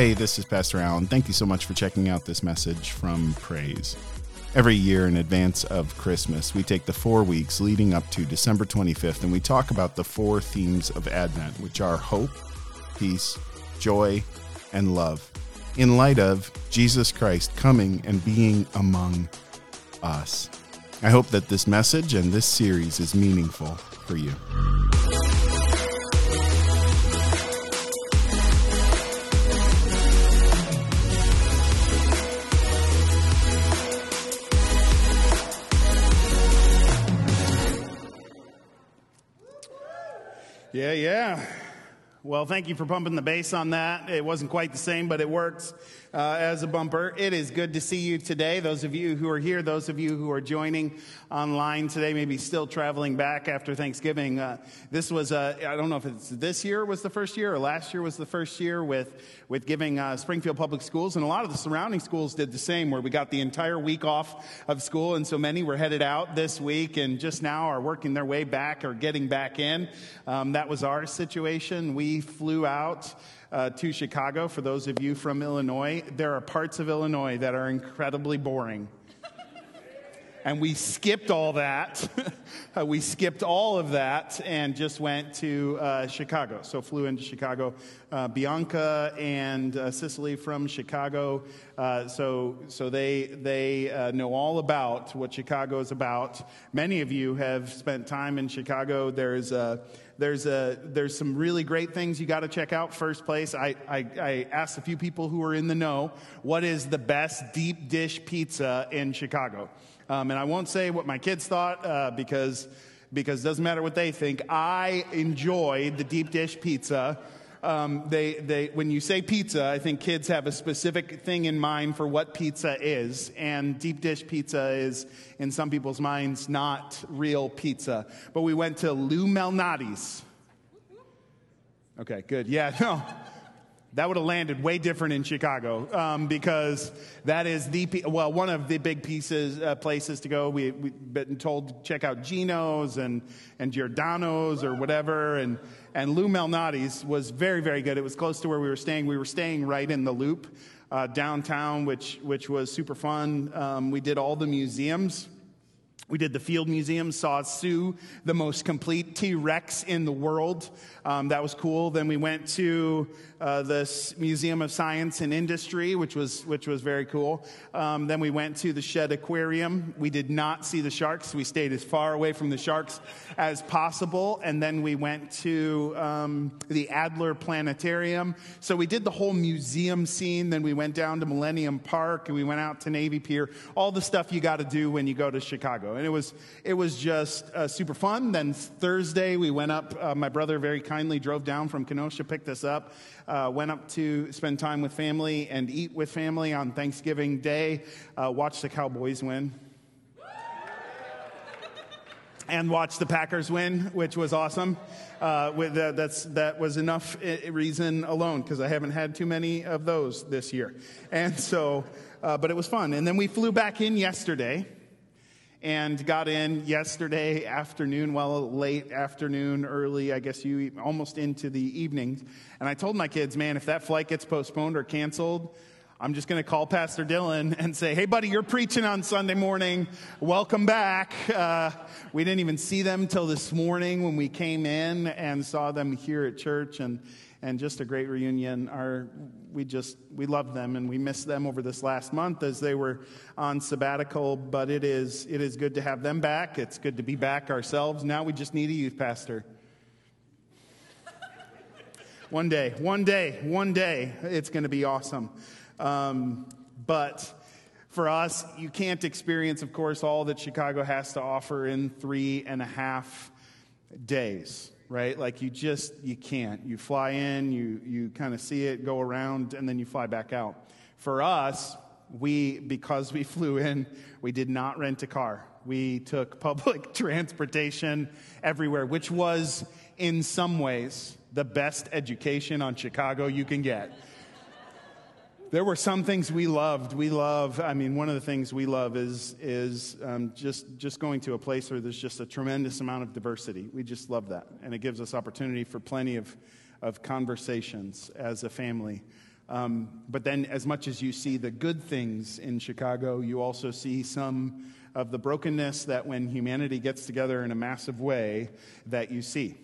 Hey, this is Pastor Alan. Thank you so much for checking out this message from Praise. Every year in advance of Christmas, we take the 4 weeks leading up to December 25th, and we talk about the four themes of Advent, which are hope, peace, joy, and love, in light of Jesus Christ coming and being among us. I hope that this message and this series is meaningful for you. Yeah. Well, thank you for pumping the bass on that. It wasn't quite the same, but it works as a bumper. It is good to see you today. Those of you who are here, those of you who are joining online today, maybe still traveling back after Thanksgiving. This was, I don't know if it's this year was the first year or last year was the first year with giving Springfield Public Schools. And a lot of the surrounding schools did the same, where we got the entire week off of school. And so many were headed out this week and just now are working their way back or getting back in. That was our situation. We flew out to Chicago. For those of you from Illinois, there are parts of Illinois that are incredibly boring. And we skipped all that. We skipped all of that and just went to Chicago. So flew into Chicago. Bianca and Cicely from Chicago. So they know all about what Chicago is about. Many of you have spent time in Chicago. There's some really great things you got to check out. First place, I asked a few people who are in the know, what is the best deep dish pizza in Chicago? And I won't say what my kids thought because it doesn't matter what they think. I enjoyed the deep dish pizza. When you say pizza, I think kids have a specific thing in mind for what pizza is, and deep dish pizza is, in some people's minds, not real pizza. But we went to Lou Malnati's. Okay, good. Yeah, no. That would have landed way different in Chicago because that is one of the big places to go. We've been told to check out Gino's and Giordano's or whatever, and Lou Malnati's was very, very good. It was close to where we were staying. We were staying right in the Loop downtown, which was super fun. We did all the museums. We did the Field Museum, saw Sue, the most complete T-Rex in the world. That was cool. Then we went to the Museum of Science and Industry, which was very cool. Then we went to the Shedd Aquarium. We did not see the sharks. We stayed as far away from the sharks as possible. And then we went to the Adler Planetarium. So we did the whole museum scene. Then we went down to Millennium Park, and we went out to Navy Pier. All the stuff you got to do when you go to Chicago. And it was just super fun. Then Thursday, we went up. My brother very kindly drove down from Kenosha, picked us up, went up to spend time with family and eat with family on Thanksgiving Day, watched the Cowboys win, and watched the Packers win, which was awesome. That was enough reason alone, because I haven't had too many of those this year. And so, but it was fun. And then we flew back in yesterday. And got in yesterday afternoon, well, late afternoon, early, I guess almost into the evening. And I told my kids, man, if that flight gets postponed or canceled, I'm just going to call Pastor Dylan and say, hey, buddy, you're preaching on Sunday morning. Welcome back. We didn't even see them till this morning when we came in and saw them here at church. And just a great reunion. We love them, and we missed them over this last month as they were on sabbatical. But it is good to have them back. It's good to be back ourselves. Now we just need a youth pastor. One day, it's going to be awesome. But for us, you can't experience, of course, all that Chicago has to offer in 3.5 days. Right? Like you can't. You fly in, you kind of see it, go around, and then you fly back out. For us, because we flew in, we did not rent a car. We took public transportation everywhere, which was, in some ways, the best education on Chicago you can get. There were some things we loved. One of the things we love is just going to a place where there's just a tremendous amount of diversity. We just love that. And it gives us opportunity for plenty of conversations as a family. But then as much as you see the good things in Chicago, you also see some of the brokenness that when humanity gets together in a massive way that you see,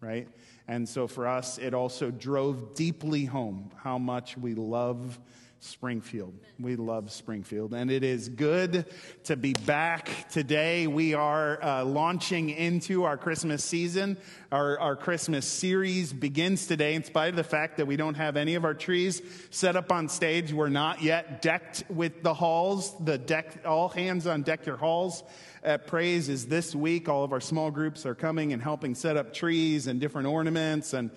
right? And so for us, it also drove deeply home how much we love Springfield. We love Springfield. And it is good to be back today. We are launching into our Christmas season. Our Christmas series begins today, in spite of the fact that we don't have any of our trees set up on stage. We're not yet decked with the halls. The deck, all hands on deck your halls at Praise is this week. All of our small groups are coming and helping set up trees and different ornaments and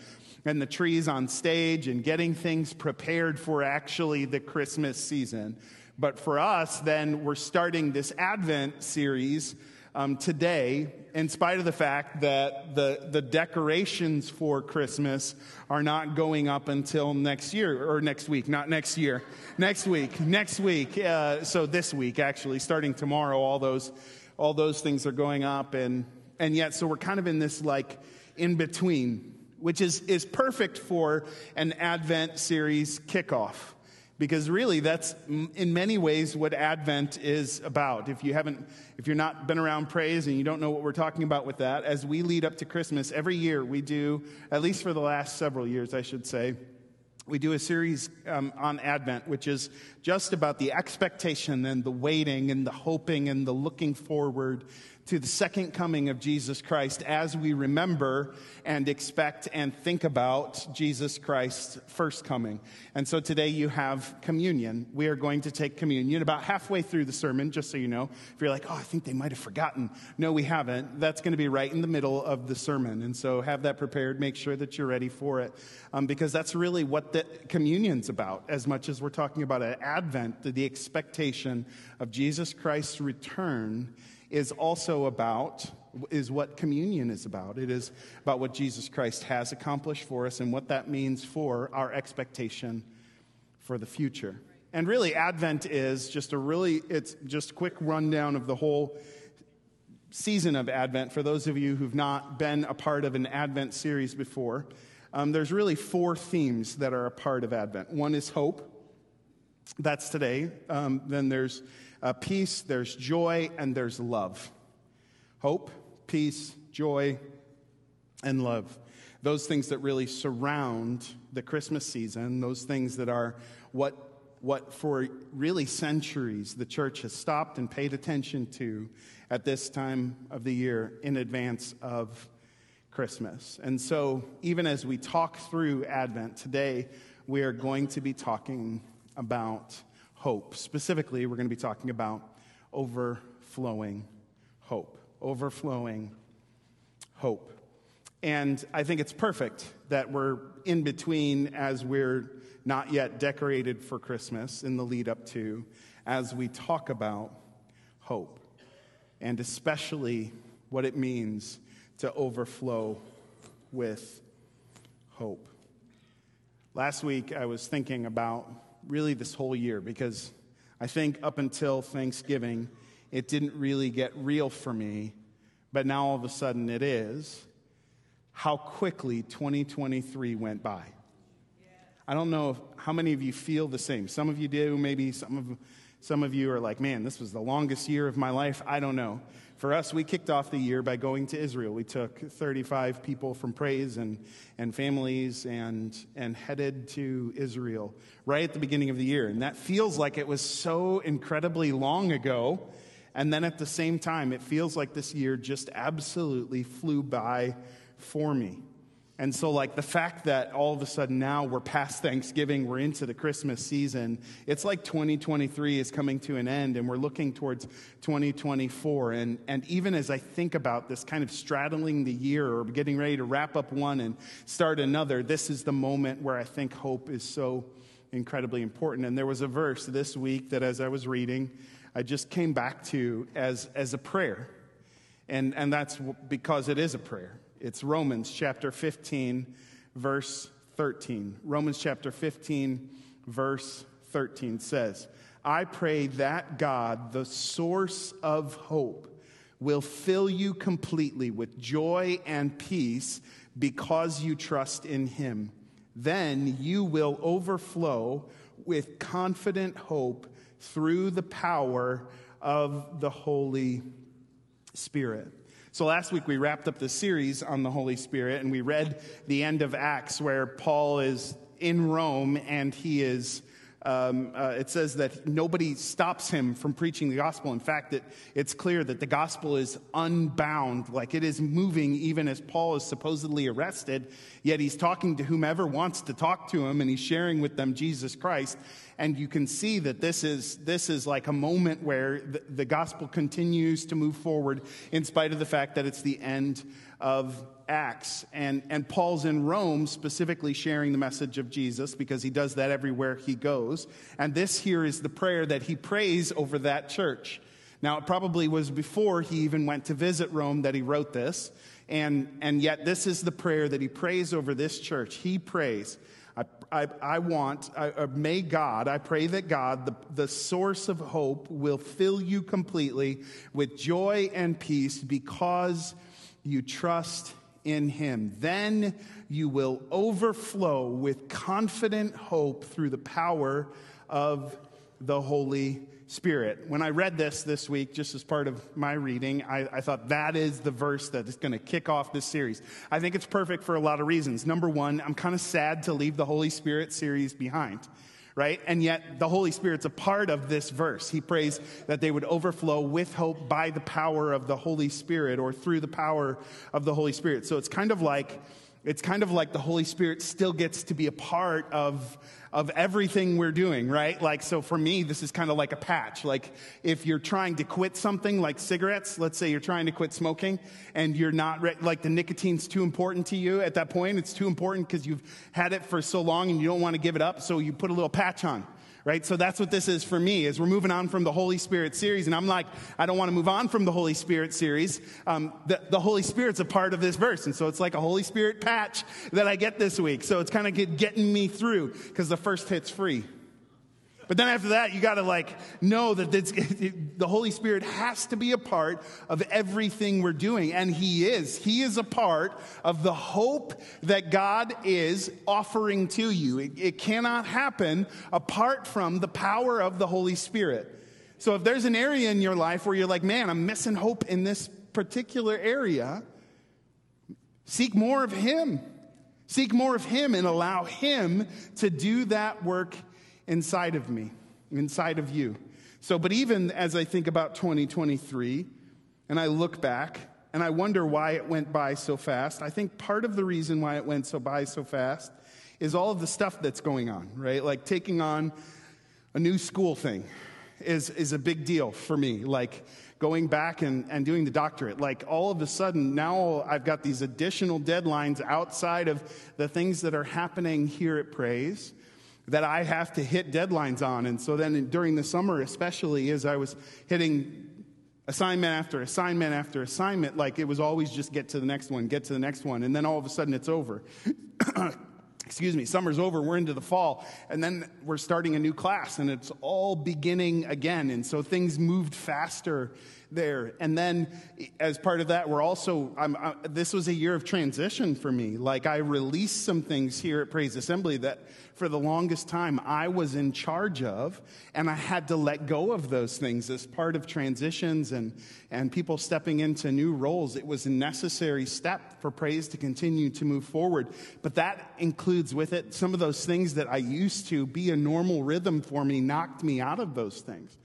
the trees on stage and getting things prepared for actually the Christmas season. But for us, then, we're starting this Advent series today, in spite of the fact that the decorations for Christmas are not going up until next year, or next week, not next year, next week. So this week, actually, starting tomorrow, all those things are going up, and yet, so we're kind of in this, like, in-between, which is perfect for an Advent series kickoff, because really that's in many ways what Advent is about. If you're not been around Praise and you don't know what we're talking about with that, as we lead up to Christmas, every year we do, at least for the last several years, I should say, we do a series on Advent, which is just about the expectation and the waiting and the hoping and the looking forward to the second coming of Jesus Christ as we remember and expect and think about Jesus Christ's first coming. And so today you have communion. We are going to take communion about halfway through the sermon, just so you know. If you're like, oh, I think they might have forgotten. No, we haven't. That's going to be right in the middle of the sermon. And so have that prepared. Make sure that you're ready for it, because that's really what the communion's about, as much as we're talking about an Advent, the expectation of Jesus Christ's return is what communion is about. It is about what Jesus Christ has accomplished for us and what that means for our expectation for the future. And really, Advent is just a quick rundown of the whole season of Advent. For those of you who've not been a part of an Advent series before, there's really four themes that are a part of Advent. One is hope. That's today. Then there's peace, there's joy, and there's love. Hope, peace, joy, and love. Those things that really surround the Christmas season, those things that are what for really centuries the church has stopped and paid attention to at this time of the year in advance of Christmas. And so even as we talk through Advent today, we are going to be talking about hope. Specifically, we're going to be talking about overflowing hope. Overflowing hope. And I think it's perfect that we're in between, as we're not yet decorated for Christmas, in the lead up to, as we talk about hope, and especially what it means to overflow with hope. Last week, I was thinking about really this whole year, because I think up until Thanksgiving, it didn't really get real for me, but now all of a sudden it is, how quickly 2023 went by. Yeah. I don't know how many of you feel the same. Some of you do, maybe some of you are like, man, this was the longest year of my life. I don't know. For us, we kicked off the year by going to Israel. We took 35 people from Praise and families and headed to Israel right at the beginning of the year. And that feels like it was so incredibly long ago. And then at the same time, it feels like this year just absolutely flew by for me. And so, like, the fact that all of a sudden now we're past Thanksgiving, we're into the Christmas season, it's like 2023 is coming to an end and we're looking towards 2024. And even as I think about this kind of straddling the year or getting ready to wrap up one and start another, this is the moment where I think hope is so incredibly important. And there was a verse this week that, as I was reading, I just came back to as a prayer. And that's because it is a prayer. It's Romans chapter 15, verse 13. Romans chapter 15, verse 13 says, I pray that God, the source of hope, will fill you completely with joy and peace because you trust in him, Then you will overflow with confident hope through the power of the Holy Spirit. So last week we wrapped up the series on the Holy Spirit, and we read the end of Acts where Paul is in Rome, and he is, it says that nobody stops him from preaching the gospel. In fact, it's clear that the gospel is unbound, like it is moving even as Paul is supposedly arrested, yet he's talking to whomever wants to talk to him, and he's sharing with them Jesus Christ. And you can see that this is like a moment where the gospel continues to move forward in spite of the fact that it's the end of Acts. And Paul's in Rome specifically sharing the message of Jesus because he does that everywhere he goes. And this here is the prayer that he prays over that church. Now, it probably was before he even went to visit Rome that he wrote this. And yet this is the prayer that he prays over this church. He prays, I pray that God, the source of hope, will fill you completely with joy and peace because you trust in him. Then you will overflow with confident hope through the power of the Holy Spirit. When I read this week, just as part of my reading, I thought that is the verse that is going to kick off this series. I think it's perfect for a lot of reasons. Number one, I'm kind of sad to leave the Holy Spirit series behind, right? And yet the Holy Spirit's a part of this verse. He prays that they would overflow with hope by the power of the Holy Spirit, or through the power of the Holy Spirit. So it's kind of like the Holy Spirit still gets to be a part of everything we're doing, right? Like, so for me, this is kind of like a patch. Like, if you're trying to quit something, like cigarettes, let's say you're trying to quit smoking, and you're not, like, the nicotine's too important to you at that point. It's too important because you've had it for so long, and you don't want to give it up, so you put a little patch on, right? So that's what this is for me, is we're moving on from the Holy Spirit series, and I'm like, I don't want to move on from the Holy Spirit series. The Holy Spirit's a part of this verse, and so it's like a Holy Spirit patch that I get this week. So it's kind of getting me through, because the first hit's free. But then after that, you got to like know that the Holy Spirit has to be a part of everything we're doing. And he is. He is a part of the hope that God is offering to you. It cannot happen apart from the power of the Holy Spirit. So if there's an area in your life where you're like, man, I'm missing hope in this particular area, seek more of him. Seek more of him and allow him to do that work inside of me, inside of you. So, but even as I think about 2023, and I look back, and I wonder why it went by so fast, I think part of the reason why it went by so fast is all of the stuff that's going on, right? Like taking on a new school thing is a big deal for me. Like going back and doing the doctorate, like all of a sudden now I've got these additional deadlines outside of the things that are happening here at Praise that I have to hit deadlines on. And so then during the summer, especially as I was hitting assignment after assignment after assignment, like it was always just get to the next one, get to the next one. And then all of a sudden it's over. Excuse me, summer's over, we're into the fall. And then we're starting a new class and it's all beginning again. And so things moved faster there. And then as part of that, we're also, this was a year of transition for me. Like I released some things here at Praise Assembly that for the longest time I was in charge of, and I had to let go of those things as part of transitions and people stepping into new roles. It was a necessary step for Praise to continue to move forward. But that includes with it some of those things that I used to be a normal rhythm for me, knocked me out of those things.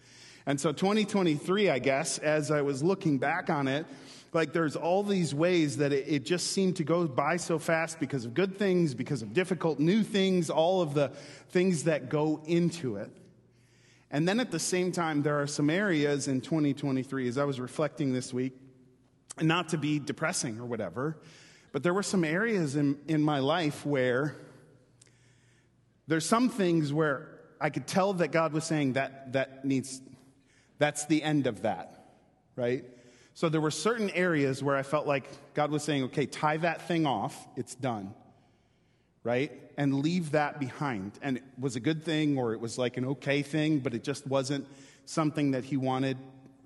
And so 2023, I guess, as I was looking back on it, like there's all these ways that it just seemed to go by so fast because of good things, because of difficult new things, all of the things that go into it. And then at the same time, there are some areas in 2023, as I was reflecting this week, and not to be depressing or whatever, but there were some areas in my life where there's some things where I could tell that God was saying that's the end of that, right? So there were certain areas where I felt like God was saying, okay, tie that thing off, it's done, right? And leave that behind. And it was a good thing, or it was like an okay thing, but it just wasn't something that he wanted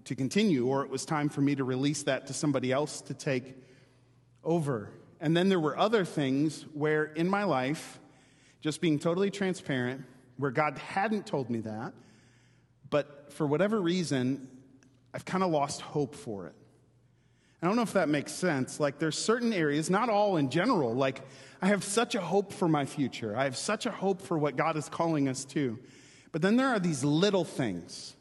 to continue, or it was time for me to release that to somebody else to take over. And then there were other things where in my life, just being totally transparent, where God hadn't told me that, but for whatever reason, I've kind of lost hope for it. I don't know if that makes sense. Like, there's certain areas, not all in general, like, I have such a hope for my future. I have such a hope for what God is calling us to. But then there are these little things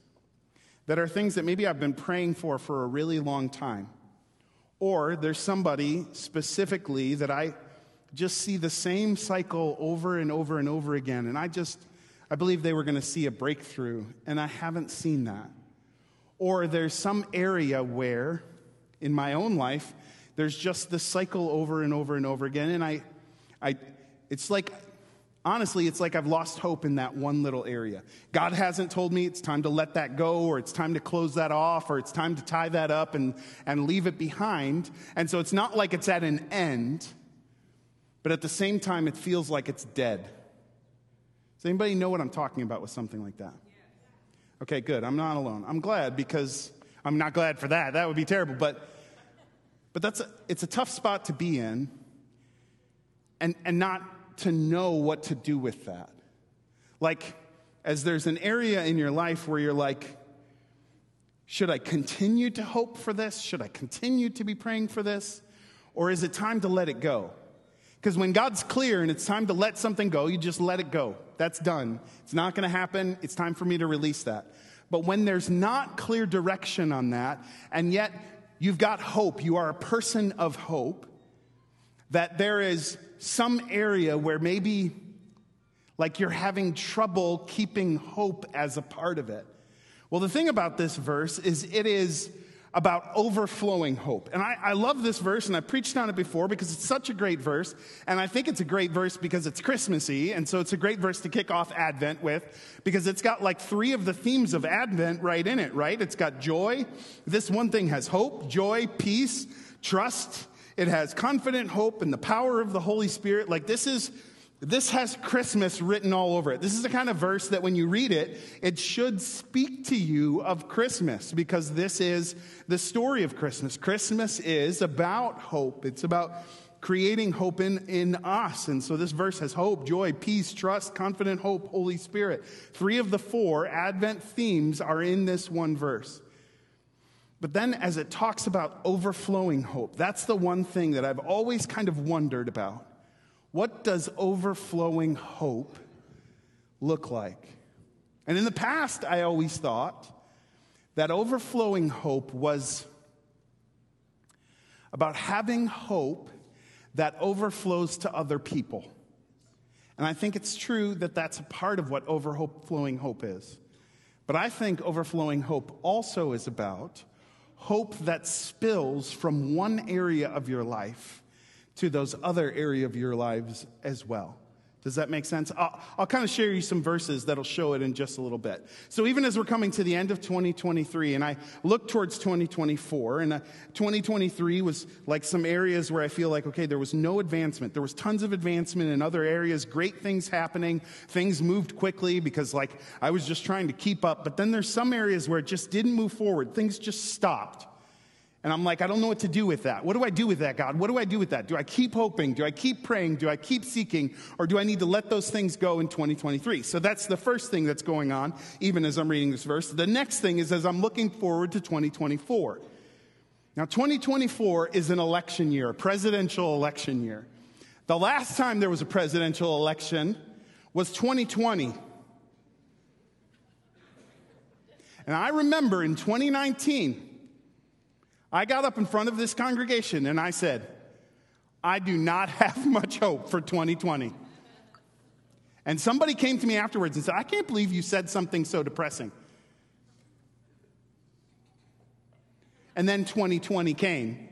that are things that maybe I've been praying for a really long time. Or there's somebody specifically that I just see the same cycle over and over and over again. And I believe they were going to see a breakthrough, and I haven't seen that. Or there's some area where, in my own life, there's just this cycle over and over and over again. And it's like, honestly, it's like I've lost hope in that one little area. God hasn't told me it's time to let that go, or it's time to close that off, or it's time to tie that up and leave it behind. And so it's not like it's at an end, but at the same time, it feels like it's dead. Does anybody know what I'm talking about with something like that? Okay, good. I'm not alone. I'm glad, because I'm not glad for that. That would be terrible. But it's a tough spot to be in, and not to know what to do with that. Like, as there's an area in your life where you're like, should I continue to hope for this? Should I continue to be praying for this? Or is it time to let it go? Because when God's clear and it's time to let something go, you just let it go. That's done. It's not going to happen. It's time for me to release that. But when there's not clear direction on that, and yet you've got hope, you are a person of hope, that there is some area where maybe like you're having trouble keeping hope as a part of it. Well, the thing about this verse is it is about overflowing hope. And I love this verse, and I preached on it before because it's such a great verse. And I think it's a great verse because it's Christmassy, and so it's a great verse to kick off Advent with, because it's got like three of the themes of Advent right in it, right? It's got joy. This one thing has hope, joy, peace, trust. It has confident hope and the power of the Holy Spirit. Like, this has Christmas written all over it. This is the kind of verse that when you read it, it should speak to you of Christmas, because this is the story of Christmas. Christmas is about hope. It's about creating hope in us. And so this verse has hope, joy, peace, trust, confident hope, Holy Spirit. Three of the four Advent themes are in this one verse. But then as it talks about overflowing hope, that's the one thing that I've always kind of wondered about. What does overflowing hope look like? And in the past, I always thought that overflowing hope was about having hope that overflows to other people. And I think it's true that that's a part of what overflowing hope is. But I think overflowing hope also is about hope that spills from one area of your life to those other area of your lives as well. Does that make sense? I'll kind of share you some verses that'll show it in just a little bit. So even as we're coming to the end of 2023, and I look towards 2024, and 2023 was like some areas where I feel like, okay, there was no advancement. There was tons of advancement in other areas, great things happening. Things moved quickly because like I was just trying to keep up. But then there's some areas where it just didn't move forward. Things just stopped. And I'm like, I don't know what to do with that. What do I do with that, God? What do I do with that? Do I keep hoping? Do I keep praying? Do I keep seeking? Or do I need to let those things go in 2023? So that's the first thing that's going on, even as I'm reading this verse. The next thing is as I'm looking forward to 2024. Now, 2024 is an election year, a presidential election year. The last time there was a presidential election was 2020. And I remember in 2019... I got up in front of this congregation and I said, I do not have much hope for 2020. And somebody came to me afterwards and said, I can't believe you said something so depressing. And then 2020 came.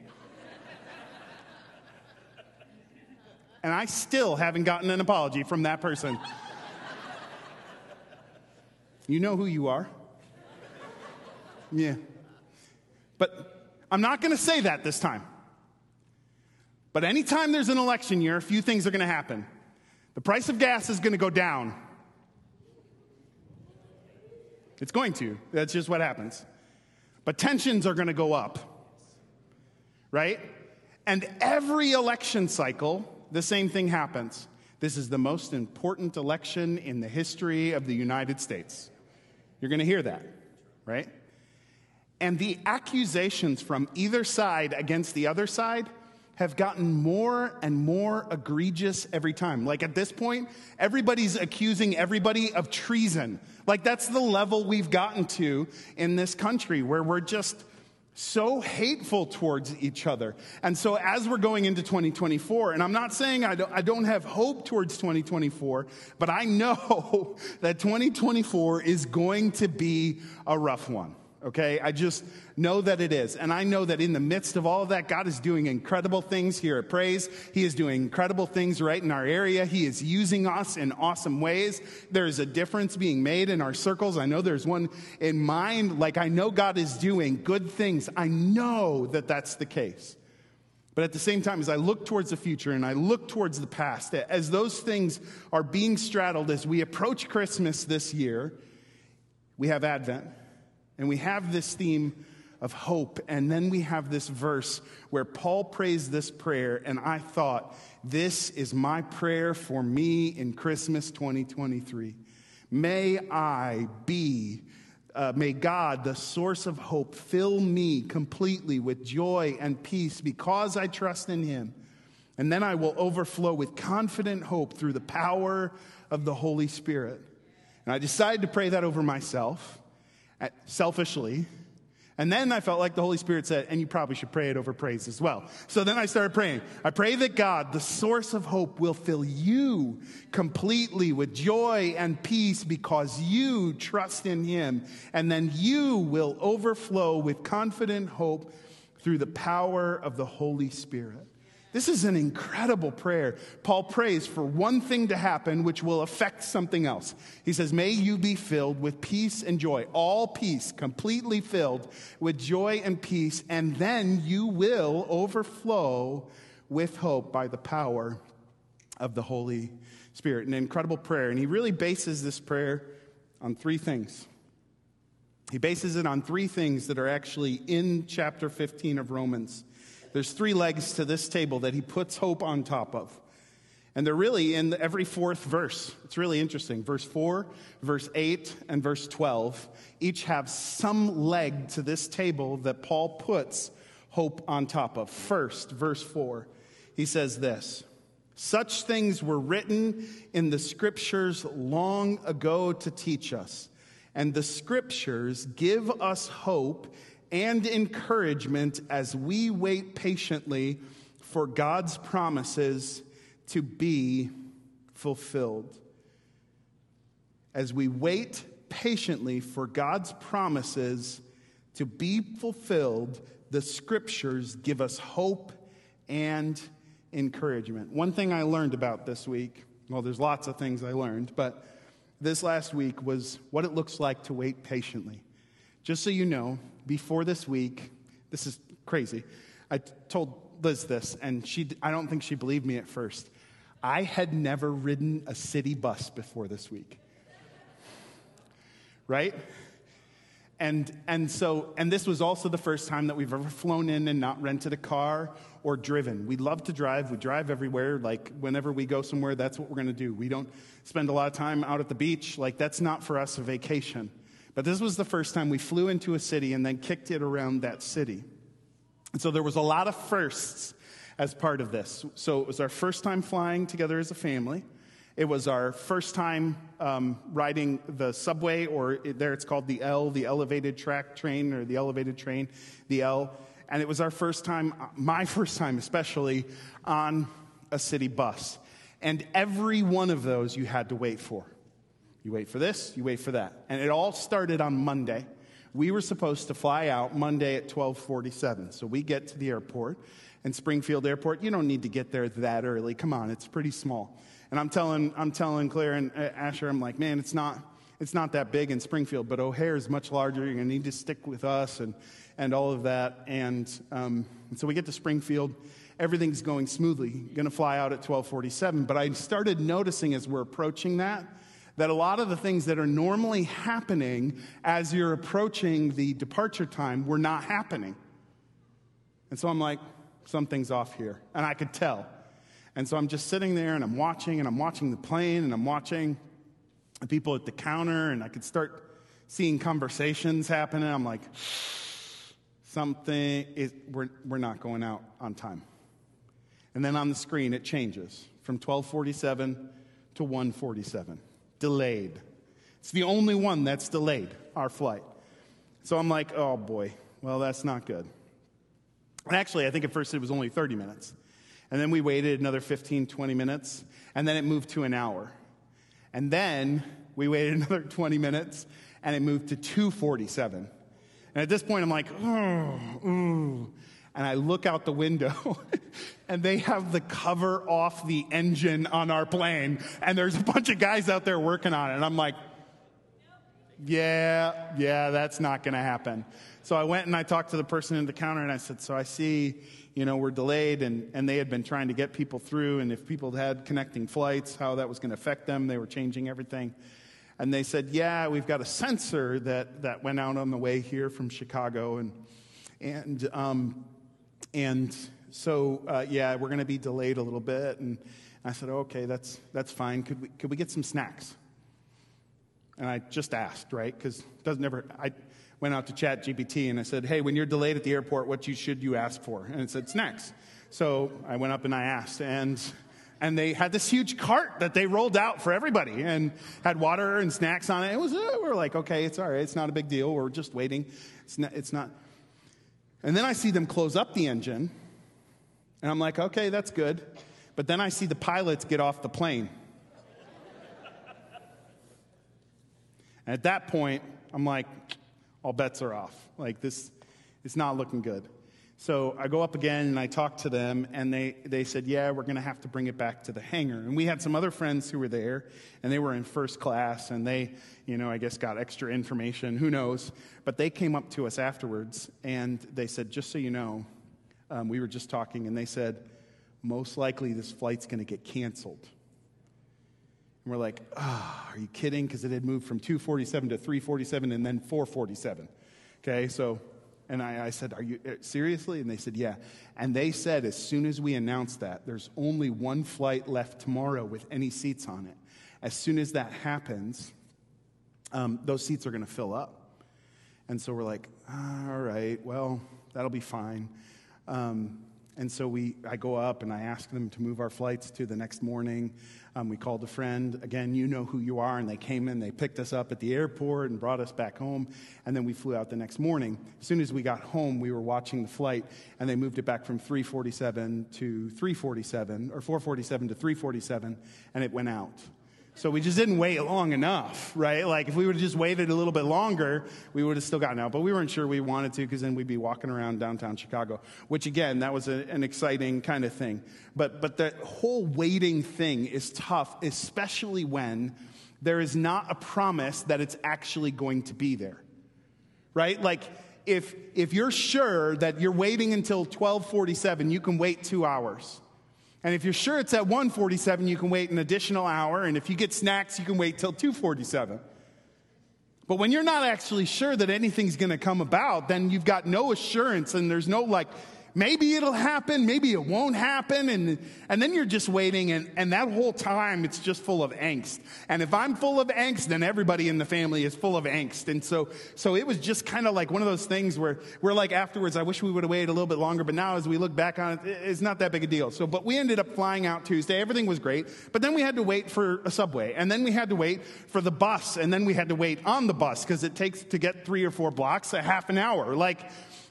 And I still haven't gotten an apology from that person. You know who you are. Yeah. But I'm not going to say that this time. But anytime there's an election year, a few things are going to happen. The price of gas is going to go down. It's going to. That's just what happens. But tensions are going to go up. Right? And every election cycle, the same thing happens. This is the most important election in the history of the United States. You're going to hear that, right? And the accusations from either side against the other side have gotten more and more egregious every time. Like at this point, everybody's accusing everybody of treason. Like that's the level we've gotten to in this country where we're just so hateful towards each other. And so as we're going into 2024, and I'm not saying I don't have hope towards 2024, but I know that 2024 is going to be a rough one. Okay, I just know that it is. And I know that in the midst of all of that, God is doing incredible things here at Praise. He is doing incredible things right in our area. He is using us in awesome ways. There is a difference being made in our circles. I know there's one in mine. Like, I know God is doing good things. I know that that's the case. But at the same time, as I look towards the future and I look towards the past, as those things are being straddled, as we approach Christmas this year, we have Advent. And we have this theme of hope, and then we have this verse where Paul prays this prayer, and I thought, this is my prayer for me in Christmas 2023. May God, the source of hope, fill me completely with joy and peace because I trust in him. And then I will overflow with confident hope through the power of the Holy Spirit. And I decided to pray that over myself. Selfishly. And then I felt like the Holy Spirit said, and you probably should pray it over Praise as well. So then I started praying. I pray that God, the source of hope, will fill you completely with joy and peace because you trust in him. And then you will overflow with confident hope through the power of the Holy Spirit. This is an incredible prayer. Paul prays for one thing to happen, which will affect something else. He says, may you be filled with peace and joy, all peace, completely filled with joy and peace, and then you will overflow with hope by the power of the Holy Spirit. An incredible prayer. And he really bases this prayer on three things. He bases it on three things that are actually in chapter 15 of Romans. There's three legs to this table that he puts hope on top of. And they're really in every fourth verse. It's really interesting. Verse 4, verse 8, and verse 12 each have some leg to this table that Paul puts hope on top of. First, verse 4, he says this. Such things were written in the scriptures long ago to teach us. And the scriptures give us hope and encouragement as we wait patiently for God's promises to be fulfilled. As we wait patiently for God's promises to be fulfilled, the scriptures give us hope and encouragement. One thing I learned about this week, well, there's lots of things I learned, but this last week was what it looks like to wait patiently. Just so you know, before this week, this is crazy, I told Liz this, and I don't think she believed me at first. I had never ridden a city bus before this week, right? And this was also the first time that we've ever flown in and not rented a car or driven. We love to drive. We drive everywhere. Like, whenever we go somewhere, that's what we're going to do. We don't spend a lot of time out at the beach. Like, that's not for us a vacation. But this was the first time we flew into a city and then kicked it around that city. And so there was a lot of firsts as part of this. So it was our first time flying together as a family. It was our first time riding the subway, it's called the L, the elevated track train, or the elevated train, the L. And it was our first time, my first time especially, on a city bus. And every one of those you had to wait for. You wait for this, you wait for that. And it all started on Monday. We were supposed to fly out Monday at 12:47. So we get to the airport. And Springfield Airport, you don't need to get there that early. Come on, it's pretty small. And I'm telling Claire and Asher, I'm like, man, it's not that big in Springfield, but O'Hare is much larger. You're going to need to stick with us and all of that. And so we get to Springfield. Everything's going smoothly. Going to fly out at 12:47. But I started noticing as we're approaching that a lot of the things that are normally happening as you're approaching the departure time were not happening. And so I'm like, something's off here. And I could tell. And so I'm just sitting there, and I'm watching the plane, and I'm watching the people at the counter, and I could start seeing conversations happening. I'm like, we're not going out on time. And then on the screen, it changes from 12:47 to 1:47. Delayed. It's the only one that's delayed, our flight. So I'm like, oh, boy. Well, that's not good. And actually, I think at first it was only 30 minutes. And then we waited another 15, 20 minutes, and then it moved to an hour. And then we waited another 20 minutes, and it moved to 2:47. And at this point, I'm like, ooh. And I look out the window, and they have the cover off the engine on our plane, and there's a bunch of guys out there working on it. And I'm like, yeah, that's not going to happen. So I went and I talked to the person at the counter, and I said, so I see, we're delayed, and they had been trying to get people through, and if people had connecting flights, how that was going to affect them. They were changing everything. And they said, yeah, we've got a sensor that went out on the way here from Chicago, and so we're going to be delayed a little bit. And I said, okay, that's fine. Could we get some snacks? And I just asked, right? Because I went out to ChatGPT and I said, hey, when you're delayed at the airport, what should you ask for? And it said snacks. So I went up and I asked, and they had this huge cart that they rolled out for everybody and had water and snacks on it. We're like, okay, it's all right. It's not a big deal. We're just waiting. It's not. And then I see them close up the engine, and I'm like, okay, that's good. But then I see the pilots get off the plane. And at that point, I'm like, all bets are off. Like, this, it's not looking good. So I go up again, and I talk to them, and they said, yeah, we're going to have to bring it back to the hangar. And we had some other friends who were there, and they were in first class, and they, I guess got extra information. Who knows? But they came up to us afterwards, and they said, just so you know, we were just talking, and they said, most likely this flight's going to get canceled. And we're like, are you kidding? Because it had moved from 2:47 to 3:47 and then 4:47. Okay, so... And I said, are you seriously? And they said, yeah. And they said, as soon as we announced that, there's only one flight left tomorrow with any seats on it. As soon as that happens, those seats are going to fill up. And so we're like, all right, well, that'll be fine. And so I go up and I ask them to move our flights to the next morning. We called a friend. Again, you know who you are. And they came in. They picked us up at the airport and brought us back home. And then we flew out the next morning. As soon as we got home, we were watching the flight. And they moved it back from 3:47 to 3:47 or 4:47 to 3:47. And it went out. So we just didn't wait long enough, right? Like, if we would have just waited a little bit longer, we would have still gotten out. But we weren't sure we wanted to, because then we'd be walking around downtown Chicago, which, again, that was an exciting kind of thing. But that whole waiting thing is tough, especially when there is not a promise that it's actually going to be there, right? Like, if you're sure that you're waiting until 12:47, you can wait 2 hours. And if you're sure it's at 1:47, you can wait an additional hour. And if you get snacks, you can wait till 2:47. But when you're not actually sure that anything's going to come about, then you've got no assurance. And there's no, like, maybe it'll happen, maybe it won't happen. And then you're just waiting. And that whole time, it's just full of angst. And if I'm full of angst, then everybody in the family is full of angst. And so it was just kind of like one of those things where we're like, afterwards, I wish we would have waited a little bit longer. But now as we look back on it, it's not that big a deal. But we ended up flying out Tuesday. Everything was great. But then we had to wait for a subway. And then we had to wait for the bus. And then we had to wait on the bus, because it takes to get 3 or 4 blocks a half an hour. Like,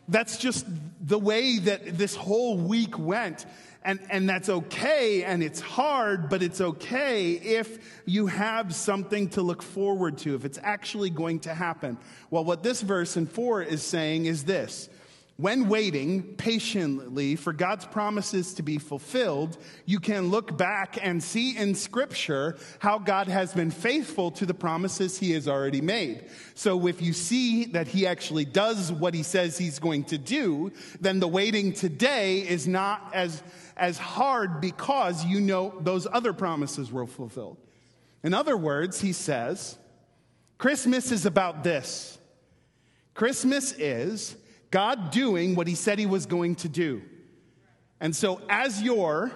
that's just the way that this whole week went, and that's okay, and it's hard, but it's okay if you have something to look forward to, if it's actually going to happen. Well, what this verse in 4 is saying is this: when waiting patiently for God's promises to be fulfilled, you can look back and see in Scripture how God has been faithful to the promises he has already made. So if you see that he actually does what he says he's going to do, then the waiting today is not as hard, because you know those other promises were fulfilled. In other words, he says, Christmas is about this. Christmas is God doing what he said he was going to do. And so as you're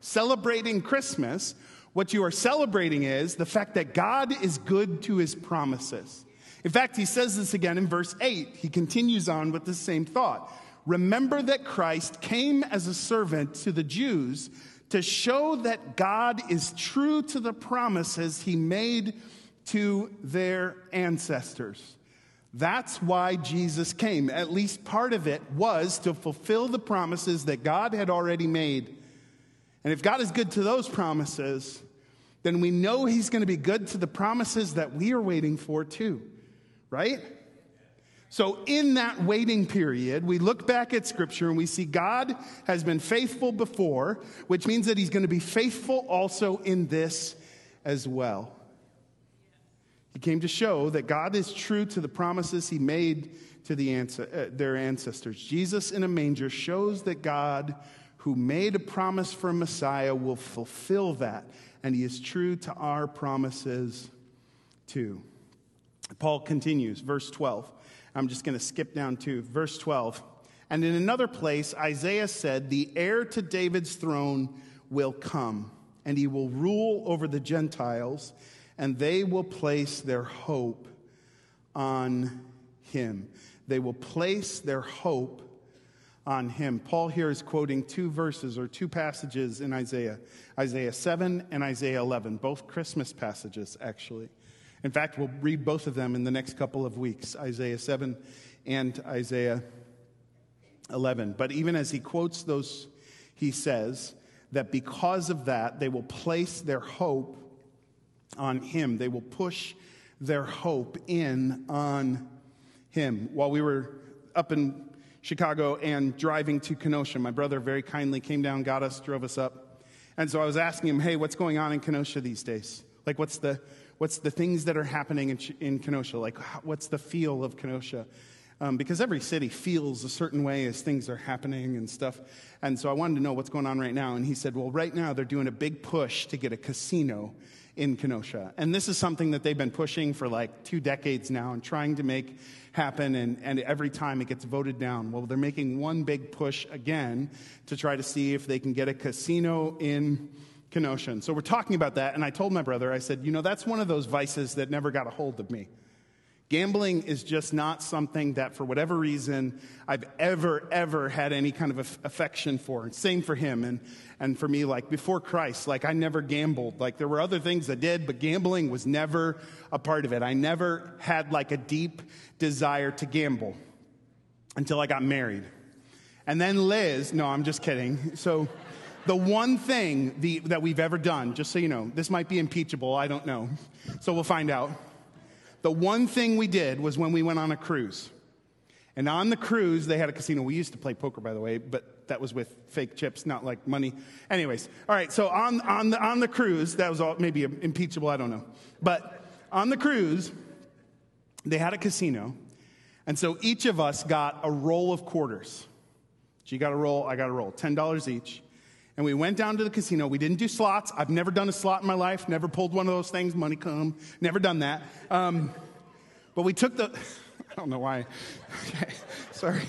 celebrating Christmas, what you are celebrating is the fact that God is good to his promises. In fact, he says this again in verse 8. He continues on with the same thought. Remember that Christ came as a servant to the Jews to show that God is true to the promises he made to their ancestors. That's why Jesus came. At least part of it was to fulfill the promises that God had already made. And if God is good to those promises, then we know he's going to be good to the promises that we are waiting for too, right? So in that waiting period, we look back at Scripture and we see God has been faithful before, which means that he's going to be faithful also in this as well. He came to show that God is true to the promises he made to their ancestors. Jesus in a manger shows that God, who made a promise for Messiah, will fulfill that. And he is true to our promises too. Paul continues, verse 12. I'm just going to skip down to verse 12. And in another place, Isaiah said, the heir to David's throne will come, and he will rule over the Gentiles, and they will place their hope on him. They will place their hope on him. Paul here is quoting two verses or two passages in Isaiah. Isaiah 7 and Isaiah 11. Both Christmas passages, actually. In fact, we'll read both of them in the next couple of weeks. Isaiah 7 and Isaiah 11. But even as he quotes those, he says that because of that, they will place their hope on him. They will push their hope in on him. While we were up in Chicago and driving to Kenosha, my brother very kindly came down, got us, drove us up. And so I was asking him, hey, what's going on in Kenosha these days? Like, what's the things that are happening in Kenosha? Like, what's the feel of Kenosha? Because every city feels a certain way as things are happening and stuff. And so I wanted to know what's going on right now. And he said, well, right now they're doing a big push to get a casino in Kenosha. And this is something that they've been pushing for like 2 decades now and trying to make happen, and every time it gets voted down. Well, they're making one big push again to try to see if they can get a casino in Kenosha. And so we're talking about that, and I told my brother, I said, you know, that's one of those vices that never got a hold of me. Gambling is just not something that, for whatever reason, I've ever had any kind of affection for. And same for him and for me, like, before Christ, like, I never gambled. Like, there were other things I did, but gambling was never a part of it. I never had, like, a deep desire to gamble until I got married. And then Liz, no, I'm just kidding. So the one thing that we've ever done, just so you know, this might be impeachable, I don't know. So we'll find out. The one thing we did was when we went on a cruise. And on the cruise, they had a casino. We used to play poker, by the way, but that was with fake chips, not like money. Anyways, all right, so on the cruise, that was all maybe impeachable, I don't know. But on the cruise, they had a casino. And so each of us got a roll of quarters. She got a roll, I got a roll, $10 each. And we went down to the casino. We didn't do slots. I've never done a slot in my life. Never pulled one of those things. Money come. Never done that. But we took the... I don't know why. Okay, sorry.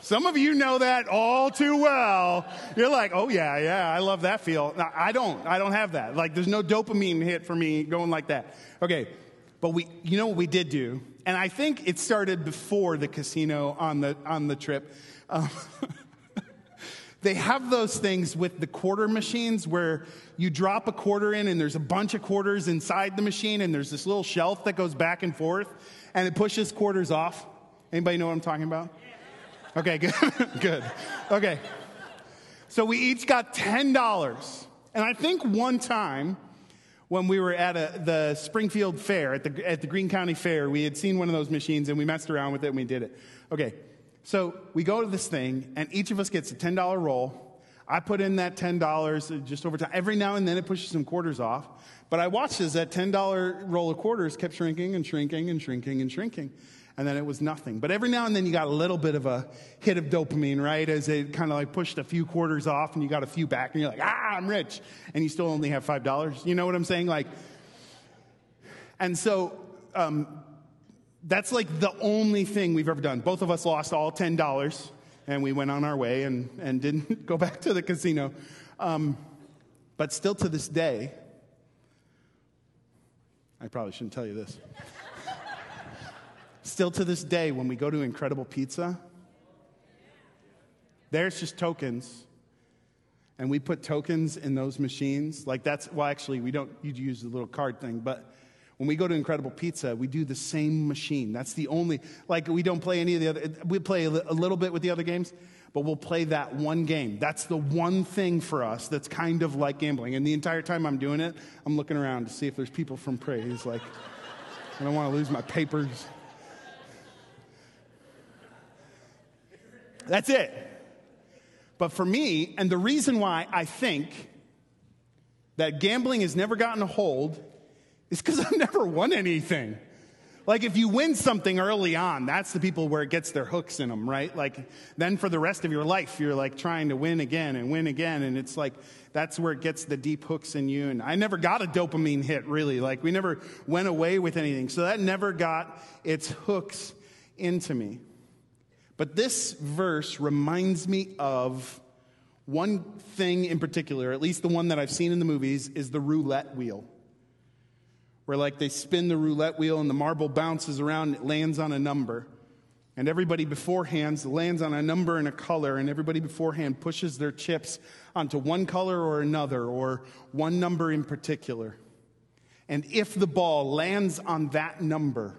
Some of you know that all too well. You're like, oh, yeah, I love that feel. No, I don't have that. Like, there's no dopamine hit for me going like that. Okay. But you know what we did do? And I think it started before the casino on the trip. They have those things with the quarter machines where you drop a quarter in and there's a bunch of quarters inside the machine and there's this little shelf that goes back and forth and it pushes quarters off. Anybody know what I'm talking about? Okay, good. Good. Okay. So we each got $10. And I think one time when we were at the Springfield Fair, at the Greene County Fair, we had seen one of those machines and we messed around with it and we did it. Okay. So we go to this thing, and each of us gets a $10 roll. I put in that $10 just over time. Every now and then it pushes some quarters off. But I watched as that $10 roll of quarters kept shrinking and shrinking and shrinking and shrinking. And then it was nothing. But every now and then you got a little bit of a hit of dopamine, right? As it kind of like pushed a few quarters off, and you got a few back, and you're like, I'm rich. And you still only have $5. You know what I'm saying? Like, and so... that's like the only thing we've ever done. Both of us lost all $10, and we went on our way and didn't go back to the casino. But still to this day, I probably shouldn't tell you this. Still to this day, when we go to Incredible Pizza, there's just tokens. And we put tokens in those machines. Like that's, well, actually, we don't, you'd use the little card thing. But when we go to Incredible Pizza, we do the same machine. That's the only, like we don't play any of the other, we play a little bit with the other games, but we'll play that one game. That's the one thing for us that's kind of like gambling. And the entire time I'm doing it, I'm looking around to see if there's people from Praise. Like, I don't want to lose my papers. That's it. But for me, and the reason why I think that gambling has never gotten a hold is because I've never won anything. Like if you win something early on, that's the people where it gets their hooks in them, right? Like then for the rest of your life, you're like trying to win again. And it's like, that's where it gets the deep hooks in you. And I never got a dopamine hit really. Like we never went away with anything. So that never got its hooks into me. But this verse reminds me of one thing in particular, at least the one that I've seen in the movies, is the roulette wheel. Where like they spin the roulette wheel and the marble bounces around and it lands on a number. And everybody beforehand lands on a number and a color, and everybody beforehand pushes their chips onto one color or another or one number in particular. And if the ball lands on that number,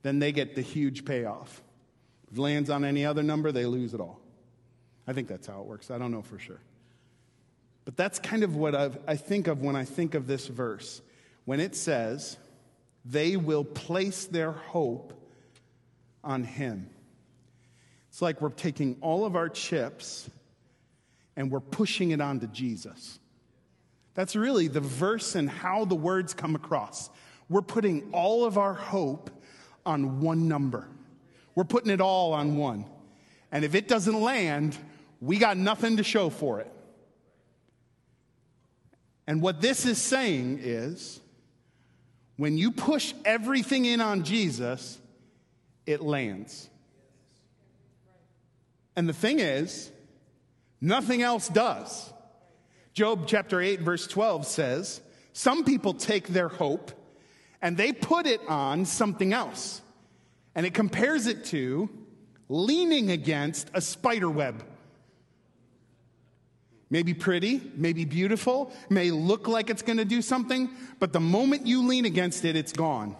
then they get the huge payoff. If it lands on any other number, they lose it all. I think that's how it works. I don't know for sure. But that's kind of what I think of when I think of this verse. When it says, they will place their hope on him. It's like we're taking all of our chips and we're pushing it onto Jesus. That's really the verse and how the words come across. We're putting all of our hope on one number. We're putting it all on one. And if it doesn't land, we got nothing to show for it. And what this is saying is, when you push everything in on Jesus, it lands. And the thing is, nothing else does. Job chapter 8, verse 12 says, some people take their hope and they put it on something else. And it compares it to leaning against a spider web. Maybe pretty, maybe beautiful, may look like it's going to do something, but the moment you lean against it, it's gone.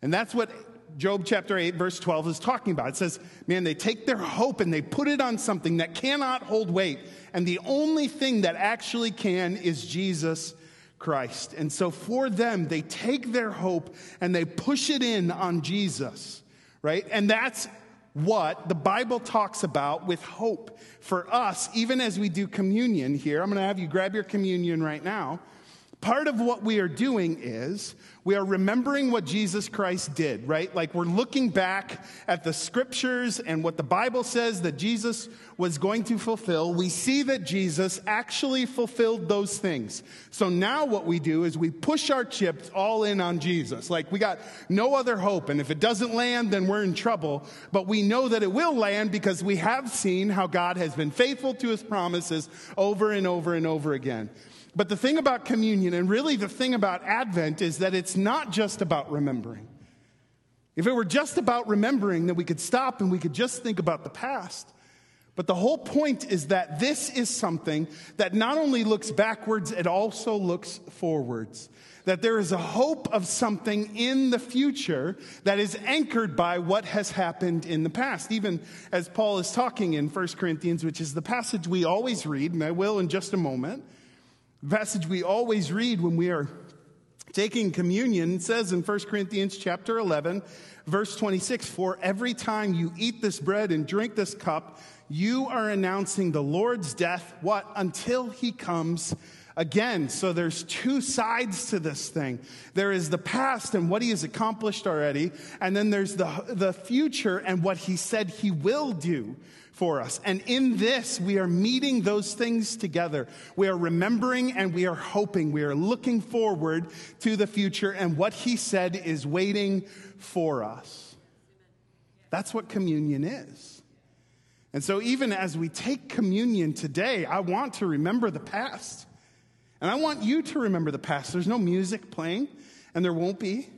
And that's what Job chapter 8, verse 12 is talking about. It says, man, they take their hope and they put it on something that cannot hold weight. And the only thing that actually can is Jesus Christ. And so for them, they take their hope and they push it in on Jesus, right? And that's what the Bible talks about with hope for us, even as we do communion here. I'm going to have you grab your communion right now. Part of what we are doing is we are remembering what Jesus Christ did, right? Like we're looking back at the scriptures and what the Bible says that Jesus was going to fulfill. We see that Jesus actually fulfilled those things. So now what we do is we push our chips all in on Jesus. Like we got no other hope. And if it doesn't land, then we're in trouble. But we know that it will land because we have seen how God has been faithful to his promises over and over and over again. But the thing about communion, and really the thing about Advent, is that it's not just about remembering. If it were just about remembering, then we could stop and we could just think about the past. But the whole point is that this is something that not only looks backwards, it also looks forwards. That there is a hope of something in the future that is anchored by what has happened in the past. Even as Paul is talking in 1 Corinthians, which is the passage we always read, and I will in just a moment. The passage we always read when we are taking communion says in 1 Corinthians chapter 11, verse 26, for every time you eat this bread and drink this cup, you are announcing the Lord's death, what? Until he comes again. So there's two sides to this thing. There is the past and what he has accomplished already, and then there's the future and what he said he will do for us. And in this, we are meeting those things together. We are remembering and we are hoping. We are looking forward to the future and what he said is waiting for us. That's what communion is. And so even as we take communion today, I want to remember the past. And I want you to remember the past. There's no music playing, and there won't be.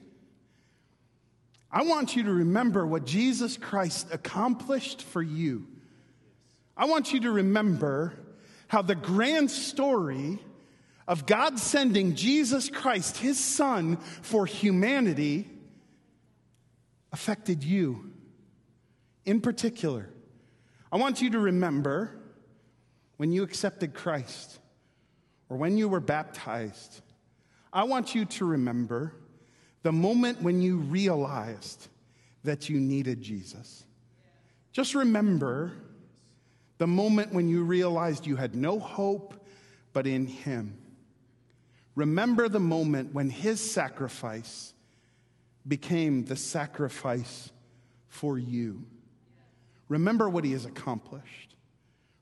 I want you to remember what Jesus Christ accomplished for you. I want you to remember how the grand story of God sending Jesus Christ, his son, for humanity affected you in particular. I want you to remember when you accepted Christ or when you were baptized. I want you to remember the moment when you realized that you needed Jesus. Just remember the moment when you realized you had no hope but in him. Remember the moment when his sacrifice became the sacrifice for you. Remember what he has accomplished.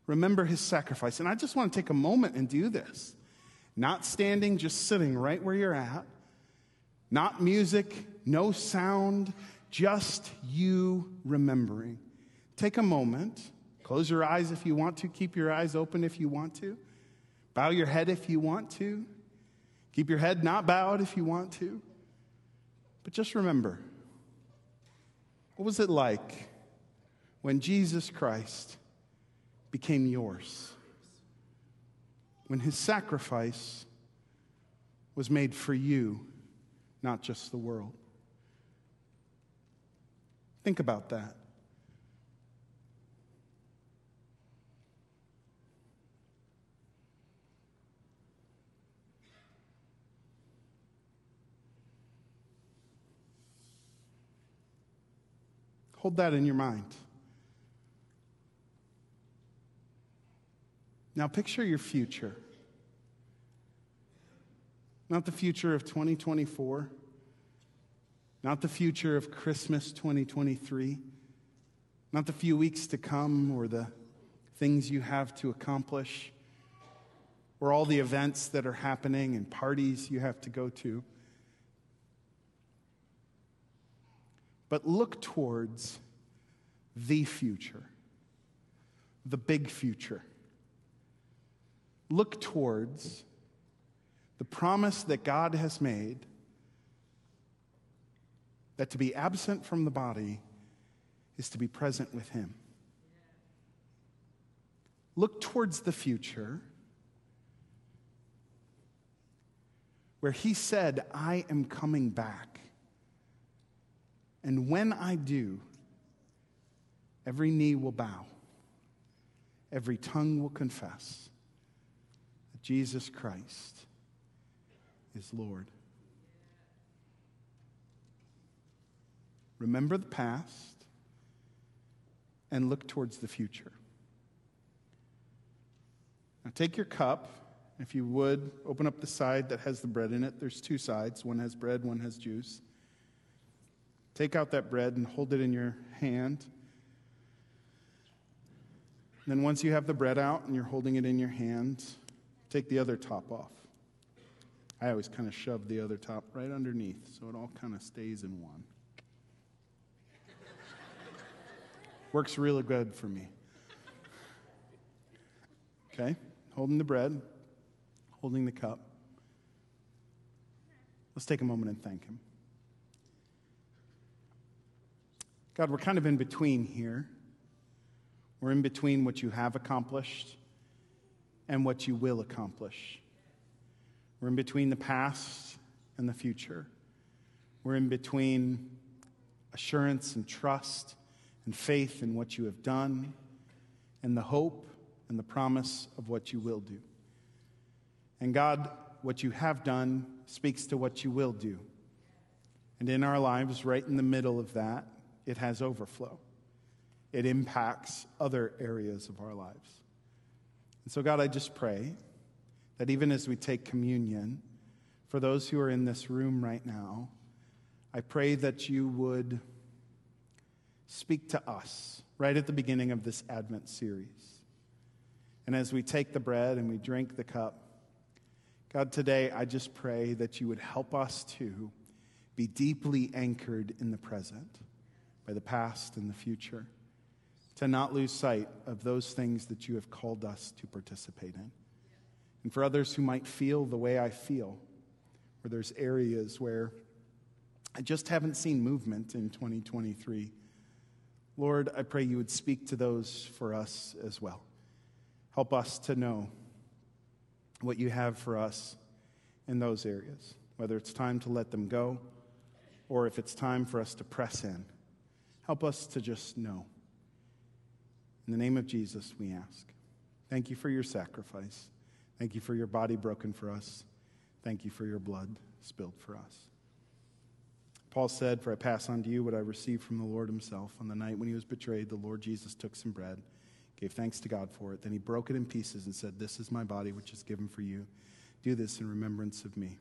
Remember his sacrifice. And I just want to take a moment and do this. Not standing, just sitting right where you're at. Not music, no sound, just you remembering. Take a moment. Close your eyes if you want to. Keep your eyes open if you want to. Bow your head if you want to. Keep your head not bowed if you want to. But just remember, what was it like when Jesus Christ became yours? When his sacrifice was made for you, not just the world. Think about that. Hold that in your mind. Now picture your future. Not the future of 2024. Not the future of Christmas 2023. Not the few weeks to come or the things you have to accomplish or all the events that are happening and parties you have to go to. But look towards the future, the big future. Look towards the promise that God has made that to be absent from the body is to be present with him. Look towards the future where he said, I am coming back. And when I do, every knee will bow, every tongue will confess that Jesus Christ is Lord. Remember the past and look towards the future. Now take your cup. If you would, open up the side that has the bread in it. There's two sides. One has bread, one has juice. Take out that bread and hold it in your hand. And then once you have the bread out and you're holding it in your hand, take the other top off. I always kind of shove the other top right underneath so it all kind of stays in one. Works really good for me. Okay, holding the bread, holding the cup. Let's take a moment and thank him. God, we're kind of in between here. We're in between what you have accomplished and what you will accomplish. We're in between the past and the future. We're in between assurance and trust and faith in what you have done and the hope and the promise of what you will do. And God, what you have done speaks to what you will do. And in our lives, right in the middle of that, it has overflow. It impacts other areas of our lives. And so, God, I just pray that even as we take communion, for those who are in this room right now, I pray that you would speak to us right at the beginning of this Advent series. And as we take the bread and we drink the cup, God, today I just pray that you would help us to be deeply anchored in the present, by the past and the future. to not lose sight of those things that you have called us to participate in. And for others who might feel the way I feel, where there's areas where I just haven't seen movement in 2023, Lord, I pray you would speak to those for us as well. Help us to know what you have for us in those areas, whether it's time to let them go or if it's time for us to press in. Help us to just know. In the name of Jesus, we ask. Thank you for your sacrifice. Thank you for your body broken for us. Thank you for your blood spilled for us. Paul said, "For I pass on to you what I received from the Lord himself. On the night when he was betrayed, the Lord Jesus took some bread, gave thanks to God for it. Then he broke it in pieces and said, 'This is my body, which is given for you. Do this in remembrance of me.'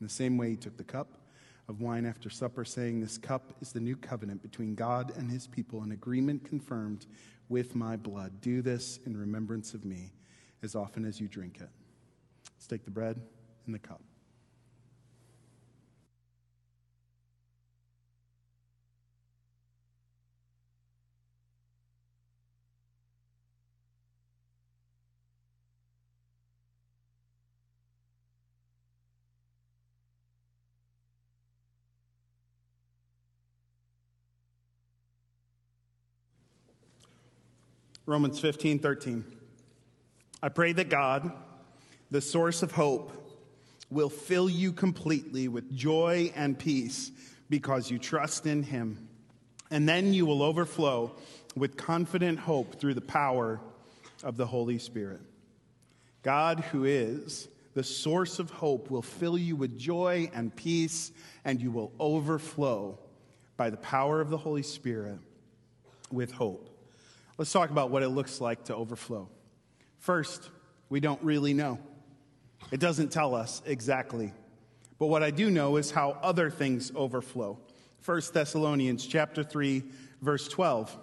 In the same way, he took the cup of wine after supper, saying, 'This cup is the new covenant between God and his people, an agreement confirmed with my blood. Do this in remembrance of me as often as you drink it.'" Let's take the bread and the cup. Romans 15:13. "I pray that God, the source of hope, will fill you completely with joy and peace because you trust in him. And then you will overflow with confident hope through the power of the Holy Spirit." God, who is the source of hope, will fill you with joy and peace, and you will overflow by the power of the Holy Spirit with hope. Let's talk about what it looks like to overflow. First, we don't really know. It doesn't tell us exactly. But what I do know is how other things overflow. 1 Thessalonians chapter 3, verse 12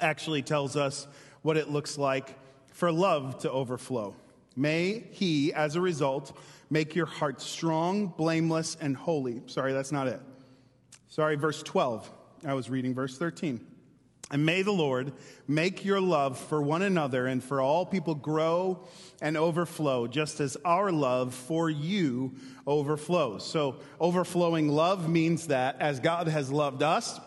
actually tells us what it looks like for love to overflow. "May he, as a result, make your heart strong, blameless, and holy." Sorry, that's not it. Sorry, verse 12. I was reading verse 13. "And may the Lord make your love for one another and for all people grow and overflow, just as our love for you overflows." So overflowing love means that as God has loved us,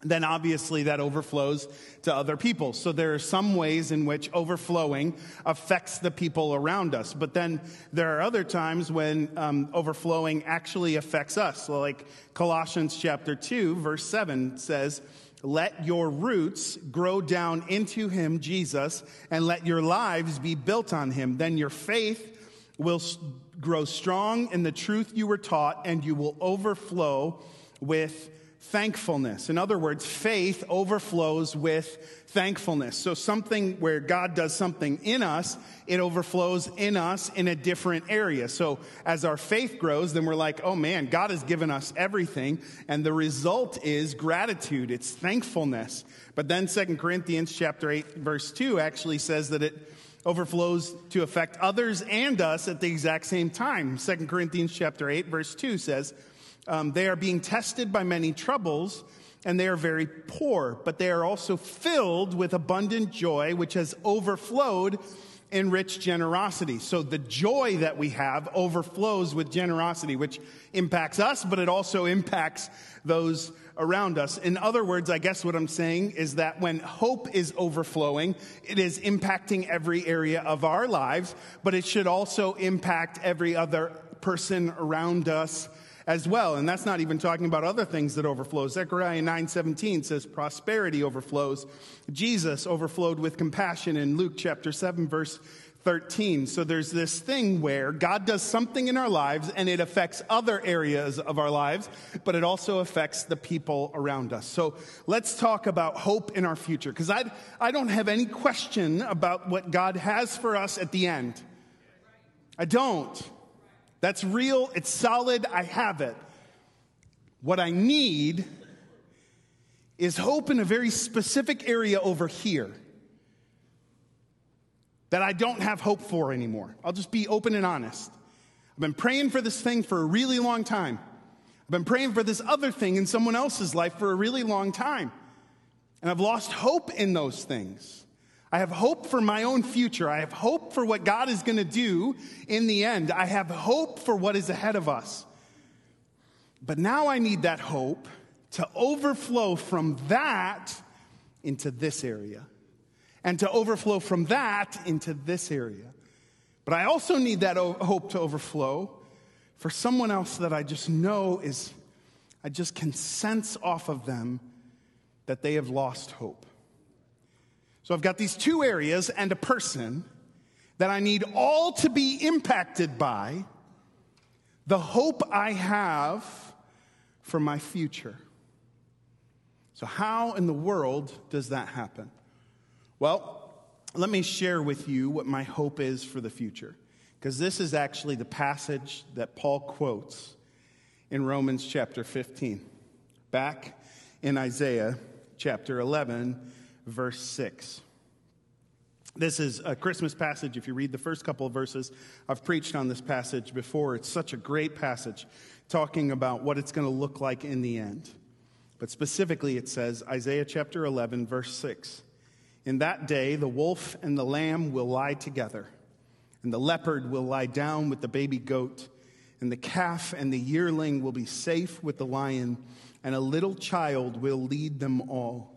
then obviously that overflows to other people. So there are some ways in which overflowing affects the people around us. But then there are other times when overflowing actually affects us. So like Colossians chapter 2, verse 7 says, "Let your roots grow down into him, Jesus, and let your lives be built on him. Then your faith will grow strong in the truth you were taught, and you will overflow with thankfulness." In other words, faith overflows with thankfulness. So something where God does something in us, it overflows in us in a different area. So as our faith grows, then we're like, oh man, God has given us everything. And the result is gratitude. It's thankfulness. But then 2 Corinthians chapter 8, verse 2 actually says that it overflows to affect others and us at the exact same time. 2 Corinthians chapter 8, verse 2 says, "They are being tested by many troubles, and they are very poor, but they are also filled with abundant joy, which has overflowed in rich generosity." So the joy that we have overflows with generosity, which impacts us, but it also impacts those around us. In other words, I guess what I'm saying is that when hope is overflowing, it is impacting every area of our lives, but it should also impact every other person around us as well. And that's not even talking about other things that overflow. Zechariah 9:17 says prosperity overflows. Jesus overflowed with compassion in Luke chapter 7, verse 13. So there's this thing where God does something in our lives and it affects other areas of our lives, but it also affects the people around us. So let's talk about hope in our future, because I don't have any question about what God has for us at the end. I don't. That's real, it's solid, I have it. What I need is hope in a very specific area over here that I don't have hope for anymore. I'll just be open and honest. I've been praying for this thing for a really long time. I've been praying for this other thing in someone else's life for a really long time. And I've lost hope in those things. I have hope for my own future. I have hope for what God is going to do in the end. I have hope for what is ahead of us. But now I need that hope to overflow from that into this area, and to overflow from that into this area. But I also need that hope to overflow for someone else that I just know is, I just can sense off of them that they have lost hope. So I've got these two areas and a person that I need all to be impacted by the hope I have for my future. So how in the world does that happen? Well, let me share with you what my hope is for the future, because this is actually the passage that Paul quotes in Romans chapter 15, back in Isaiah chapter 11, verse 6. This is a Christmas passage. If you read the first couple of verses, I've preached on this passage before. It's such a great passage talking about what it's going to look like in the end. But specifically, it says, Isaiah chapter 11, verse 6, "In that day, the wolf and the lamb will lie together, and the leopard will lie down with the baby goat, and the calf and the yearling will be safe with the lion, and a little child will lead them all.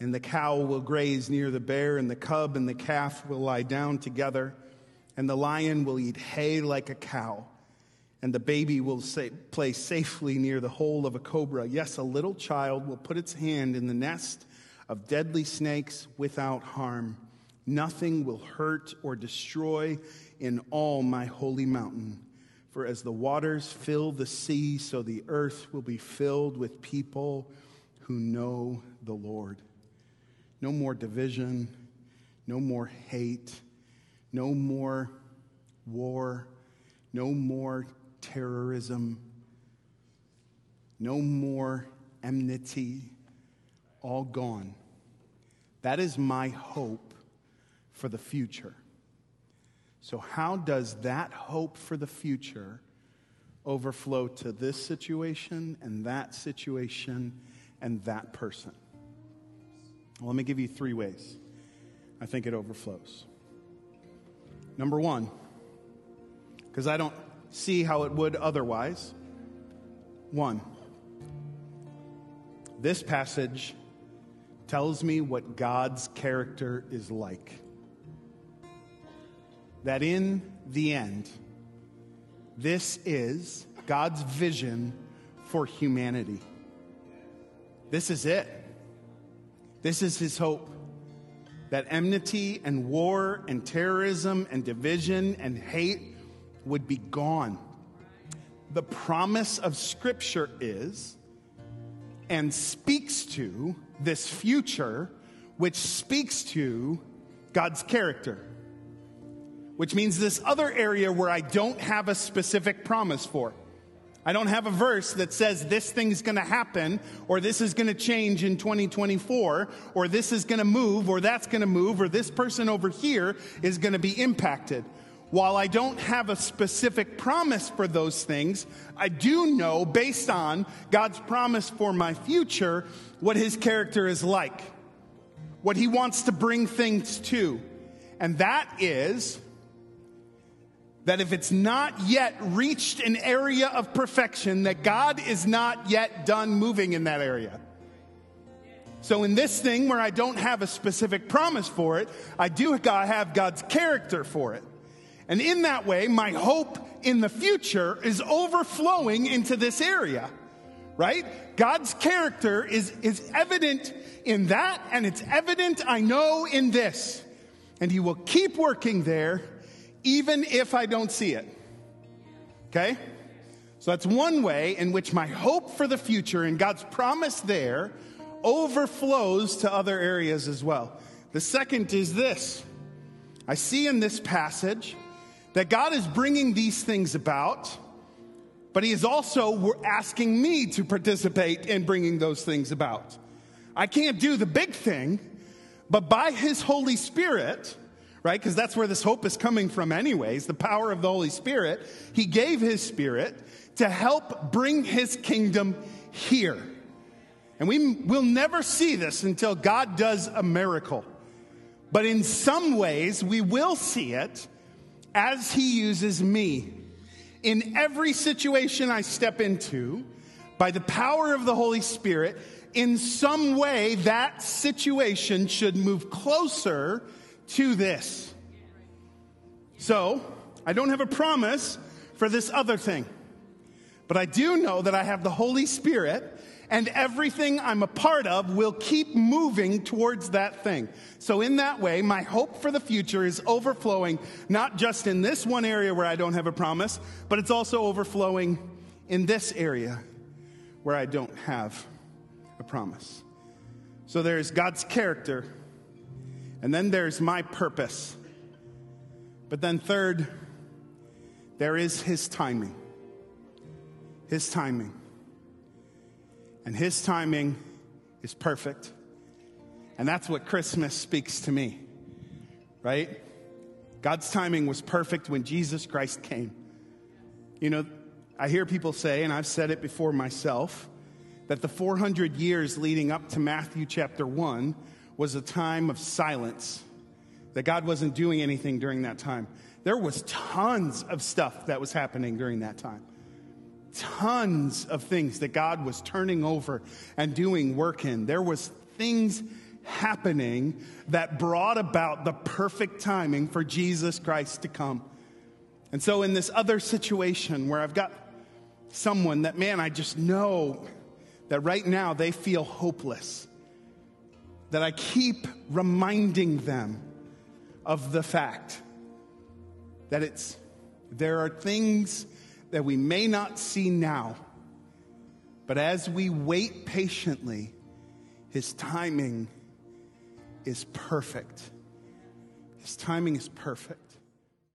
And the cow will graze near the bear, and the cub and the calf will lie down together, and the lion will eat hay like a cow. And the baby will play safely near the hole of a cobra. Yes, a little child will put its hand in the nest of deadly snakes without harm. Nothing will hurt or destroy in all my holy mountain. For as the waters fill the sea, so the earth will be filled with people who know the Lord." No more division, no more hate, no more war, no more terrorism, no more enmity, all gone. That is my hope for the future. So how does that hope for the future overflow to this situation and that person? Well, let me give you three ways I think it overflows. Number one, because I don't see how it would otherwise. One, this passage tells me what God's character is like. That in the end, this is God's vision for humanity. This is it. This is his hope. That enmity and war and terrorism and division and hate would be gone. The promise of Scripture is and speaks to this future, which speaks to God's character, which means this other area where I don't have a specific promise for. I don't have a verse that says this thing's going to happen, or this is going to change in 2024, or this is going to move, or that's going to move, or this person over here is going to be impacted. While I don't have a specific promise for those things, I do know, based on God's promise for my future, what his character is like, what he wants to bring things to. And that is that if it's not yet reached an area of perfection, that God is not yet done moving in that area. So in this thing where I don't have a specific promise for it, I do have God's character for it. And in that way, my hope in the future is overflowing into this area, right? God's character is evident in that, and it's evident, I know, in this. And he will keep working there, even if I don't see it, okay? So that's one way in which my hope for the future and God's promise there overflows to other areas as well. The second is this. I see in this passage that God is bringing these things about, but he is also asking me to participate in bringing those things about. I can't do the big thing, but by his Holy Spirit, right? Because that's where this hope is coming from anyways, the power of the Holy Spirit. He gave his Spirit to help bring his kingdom here. And we will never see this until God does a miracle. But in some ways, we will see it as he uses me. In every situation I step into, by the power of the Holy Spirit, in some way, that situation should move closer to this. So, I don't have a promise for this other thing. But I do know that I have the Holy Spirit, and everything I'm a part of will keep moving towards that thing. So in that way, my hope for the future is overflowing, not just in this one area where I don't have a promise, but it's also overflowing in this area where I don't have a promise. So there's God's character, and then there's my purpose. But then third, there is his timing. His timing. And his timing is perfect. And that's what Christmas speaks to me, right? God's timing was perfect when Jesus Christ came. You know, I hear people say, and I've said it before myself, that the 400 years leading up to Matthew chapter 1 was a time of silence, that God wasn't doing anything during that time. There was tons of stuff that was happening during that time. Tons of things that God was turning over and doing work in. There was things happening that brought about the perfect timing for Jesus Christ to come. And so in this other situation where I've got someone that, man, I just know that right now they feel hopeless, that I keep reminding them of the fact that there are things that we may not see now, but as we wait patiently, his timing is perfect. His timing is perfect.